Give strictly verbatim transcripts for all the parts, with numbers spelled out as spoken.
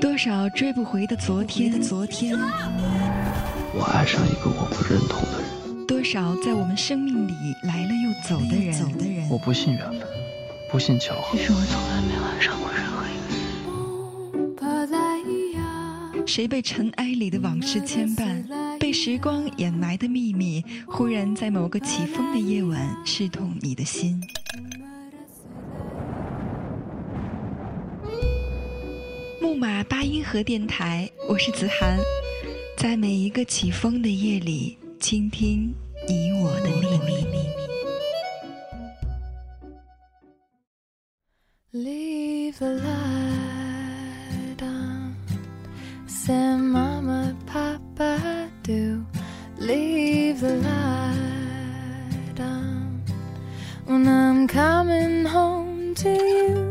多少追不回的昨天，昨天。我爱上一个我不认同的人。多少在我们生命里来了又走的人，走的人。我不信缘分，不信巧合。其实我从来没有爱上过任何一个人。谁被尘埃里的往事牵绊，被时光掩埋的秘密，忽然在某个起风的夜晚刺痛你的心。 木马八音盒电台，我是子涵，在每一个起风的夜里，倾听你我的秘密。Leave a light on, send mama, papa do. Leave the light on when I'm coming home to you.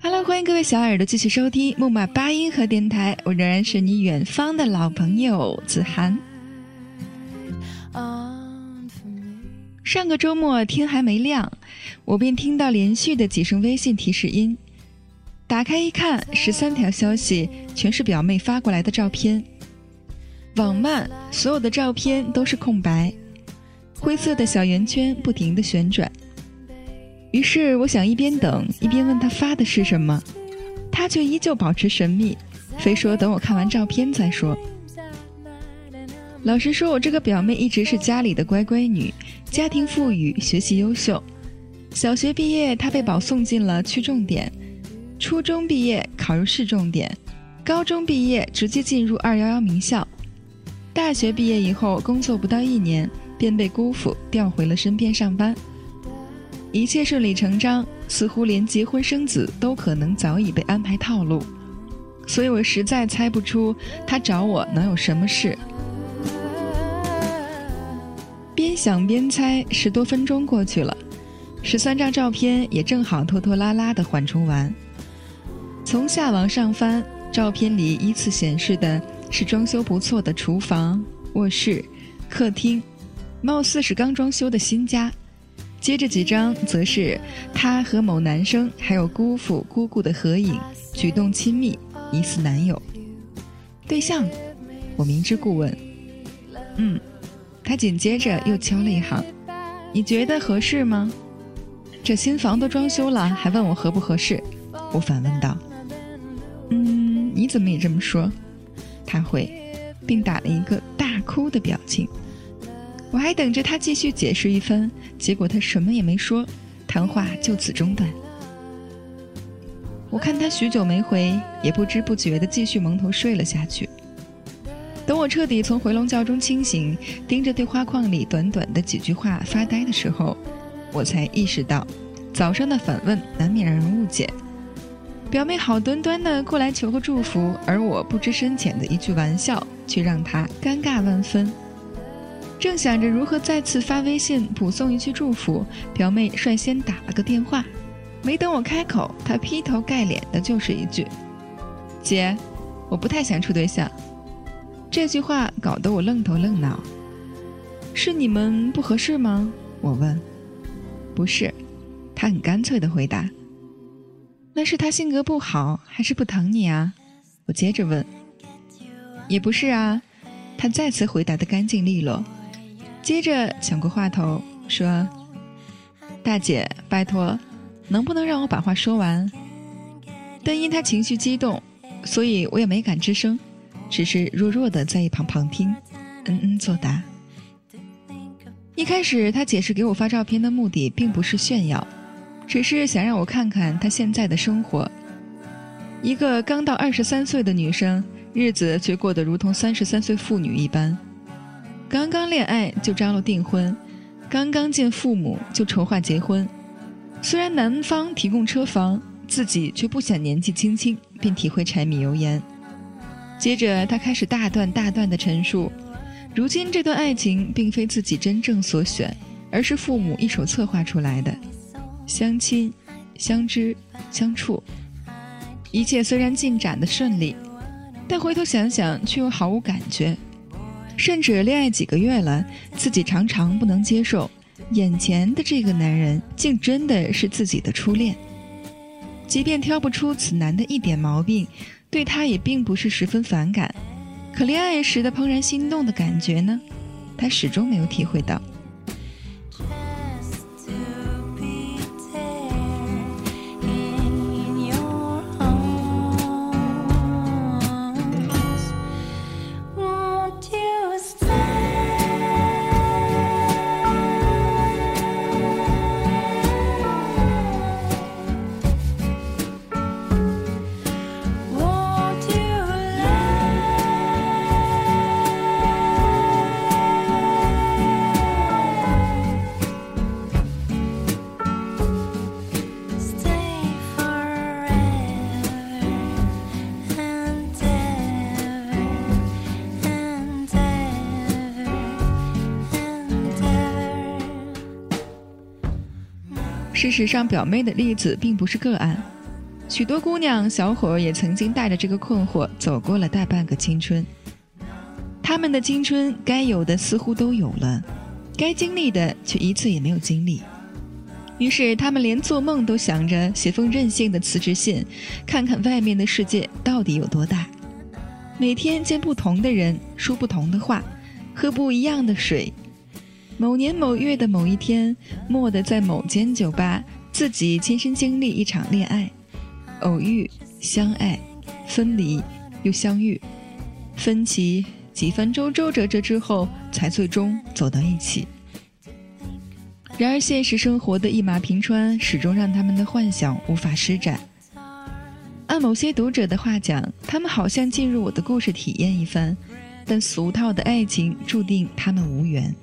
Hello， 欢迎各位小耳朵继续收听木马八音盒电台，我仍然是你远方的老朋友子涵。上个周末天还没亮，我便听到连续的几声微信提示音，打开一看，十三条消息全是表妹发过来的照片。网漫所有的照片都是空白，灰色的小圆圈不停地旋转。 于是我想一边等一边问他发的是什么，他却依旧保持神秘，非说等我看完照片再说。老实说，我这个表妹一直是家里的乖乖女，家庭富裕，学习优秀。小学毕业，她被保送进了区重点；初中毕业考入市重点；高中毕业直接进入二一一名校；大学毕业以后，工作不到一年便被姑父调回了身边上班。 一切顺理成章，似乎连结婚生子都可能早已被安排套路，所以我实在猜不出他找我能有什么事。边想边猜，十多分钟过去了，十三张照片也正好拖拖拉拉的缓冲完。从下往上翻，照片里依次显示的是装修不错的厨房、卧室、客厅，貌似是刚装修的新家。 接着几张则是他和某男生还有姑父姑姑的合影，举动亲密，疑似男友。对象，我明知故问。嗯，他紧接着又敲了一行：“你觉得合适吗？”这新房都装修了，还问我合不合适？我反问道：“嗯，你怎么也这么说？”他回，并打了一个大哭的表情。 我还等着他继续解释一番，结果他什么也没说，谈话就此中断。我看他许久没回，也不知不觉地继续蒙头睡了下去。等我彻底从回笼觉中清醒，盯着对话框里短短的几句话发呆的时候，我才意识到，早上的反问难免让人误解。表妹好端端的过来求个祝福，而我不知深浅的一句玩笑，却让她尴尬万分。 正想着如何再次发微信补送一句祝福，表妹率先打了个电话。没等我开口，她劈头盖脸的就是一句：“姐，我不太想处对象。”这句话搞得我愣头愣脑。是你们不合适吗？我问。不是，她很干脆的回答。那是他性格不好，还是不疼你啊？我接着问。也不是啊，她再次回答的干净利落。 接着抢过话头说：“大姐，拜托，能不能让我把话说完？”但因她情绪激动，所以我也没敢吱声，只是弱弱的在一旁旁听，嗯嗯作答。一开始，她解释给我发照片的目的并不是炫耀，只是想让我看看她现在的生活。一个刚到二十三岁的女生，日子却过得如同三十三岁妇女一般。 刚刚恋爱就张罗订婚，刚刚见父母就筹划结婚。虽然男方提供车房，自己却不想年纪轻轻便体会柴米油盐。接着，他开始大段大段的陈述：如今这段爱情并非自己真正所选，而是父母一手策划出来的。相亲、相知、相处，一切虽然进展的顺利，但回头想想却又毫无感觉。 甚至恋爱几个月了，自己常常不能接受，眼前的这个男人竟真的是自己的初恋。即便挑不出此男的一点毛病，对他也并不是十分反感。可恋爱时的怦然心动的感觉呢？他始终没有体会到。事实上，表妹的例子并不是个案，许多姑娘小伙也曾经带着这个困惑走过了大半个青春。她们的青春该有的似乎都有了，该经历的却一次也没有经历。于是她们连做梦都想着写封任性的辞职信，看看外面的世界到底有多大。每天见不同的人，说不同的话，喝不一样的水。某年某月的某一天，蓦地在某间酒吧，自己亲身经历一场恋爱，偶遇、相爱、分离，又相遇，分歧几番周周折折之后，才最终走到一起。然而，现实生活的一马平川，始终让他们的幻想无法施展。按某些读者的话讲，他们好像进入我的故事体验一番，但俗套的爱情注定他们无缘。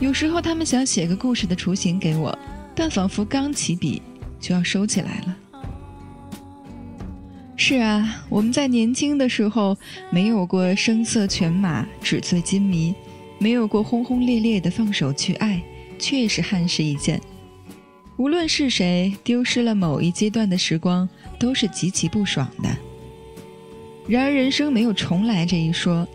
有时候他们想写个故事的雏形给我，但仿佛刚起笔就要收起来了。是啊，我们在年轻的时候没有过声色犬马、纸醉金迷，没有过轰轰烈烈的放手去爱，确实憾事一件。无论是谁丢失了某一阶段的时光，都是极其不爽的。然而人生没有重来这一说，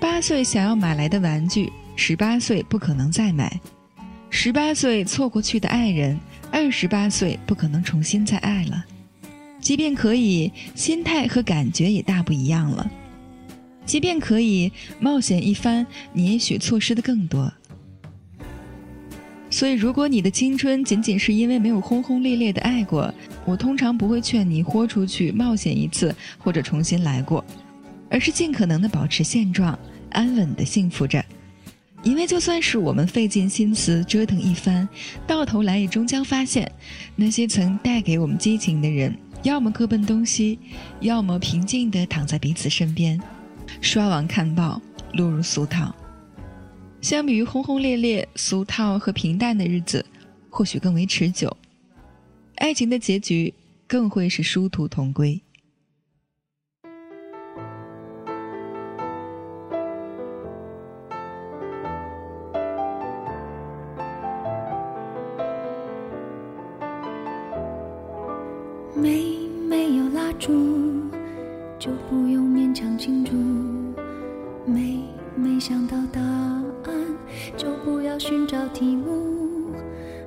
八岁想要买来的玩具，十八岁不可能再买，十八岁错过去的爱人，二十八岁不可能重新再爱了。即便可以，心态和感觉也大不一样了。即便可以冒险一番，你也许错失的更多。所以，如果你的青春仅仅是因为没有轰轰烈烈的爱过，我通常不会劝你豁出去冒险一次或者重新来过，而是尽可能的保持现状，安稳的幸福着。因为就算是我们费尽心思折腾一番，到头来也终将发现，那些曾带给我们激情的人，要么各奔东西，要么平静地躺在彼此身边，刷网看报，落入俗套。相比于轰轰烈烈、俗套和平淡的日子，或许更为持久，爱情的结局更会是殊途同归。没没有蜡烛，就不用勉强庆祝。没没想到答案，就不要寻找题目。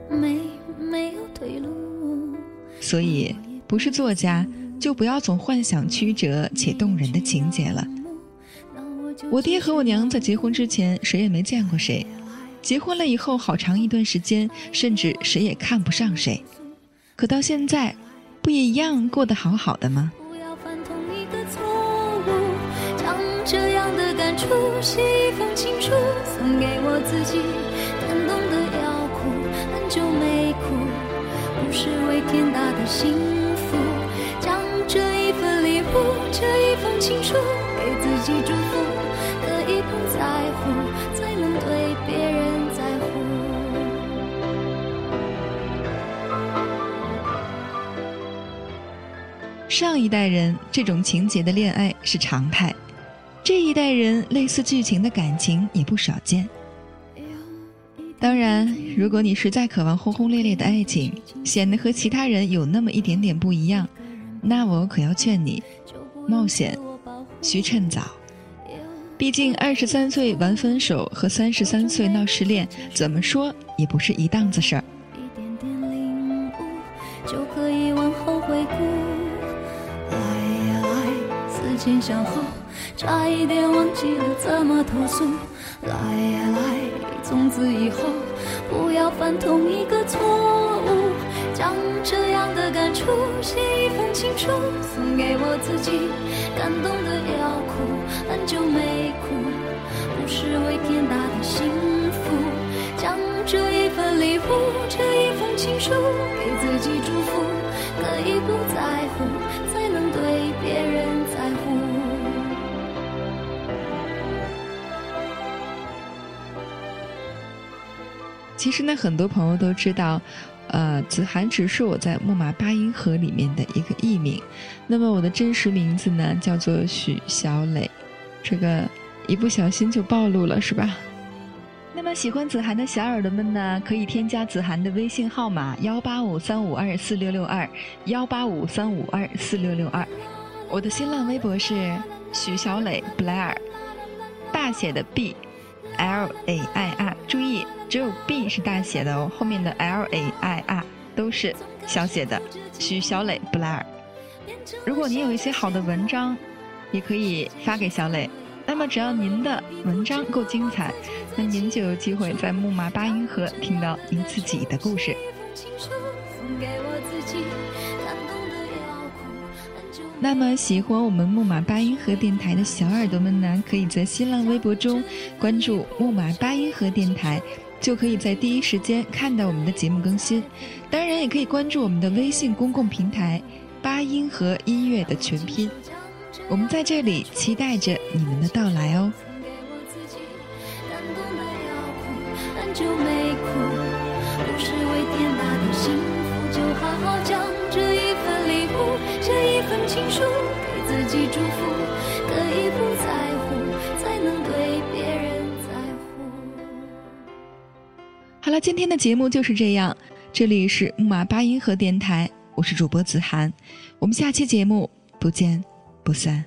没没有退路。所以，不是作家，就不要总幻想曲折且动人的情节了。我爹和我娘在结婚之前，谁也没见过谁；结婚了以后，好长一段时间，甚至谁也看不上谁。可到现在，不也一样过得好好的吗？不要犯同一个错误，将这样的感触写一封情书，送给我自己，感动的要哭，很久没哭，不失为天大的幸福。将这一份礼物，这一封情书，给自己祝福，可以不在乎，才能对别人在乎。上一代人这种情节的恋爱是常态，这一代人类似剧情的感情也不少见。当然，如果你实在渴望轰轰烈烈的爱情，显得和其他人有那么一点点不一样，那我可要劝你，冒险需趁早。毕竟二十三岁玩分手和三十三岁闹失恋，怎么说也不是一档子事儿。就可以往后回顾。来呀来，思前想后，差一点忘记了怎么投诉。来呀来，从此以后不要犯同一个错误。将这样的感触写一封情书，送给我自己，感动的要哭，很久没哭，不失为天大的幸福。将这一份礼物，这一封情书，给自己祝福，可以不在乎，才能对别人在乎。其实呢，很多朋友都知道，呃，子涵只是我在木马八音盒里面的一个艺名。那么我的真实名字呢，叫做许小蕾。这个一不小心就暴露了，是吧？那么喜欢子涵的小耳朵们呢，可以添加子涵的微信号码幺八五三五二四六六二幺八五三五二四六六二。我的新浪微博是许小蕾布莱尔，大写的 B L A I R， 注意只有 B 是大写的哦，后面的 L A I R 都是小写的。许小蕾布莱尔，如果您有一些好的文章，也可以发给小蕾。那么只要您的文章够精彩，那您就有机会在木马八音盒听到您自己的故事。那么喜欢我们木马八音盒电台的小耳朵们呢，可以在新浪微博中关注木马八音盒电台，就可以在第一时间看到我们的节目更新。当然也可以关注我们的微信公共平台八音盒音乐的全拼，我们在这里期待着你们的到来哦。好了，今天的节目就是这样，这里是木马八音盒电台，我是主播子涵，我们下期节目不见不散。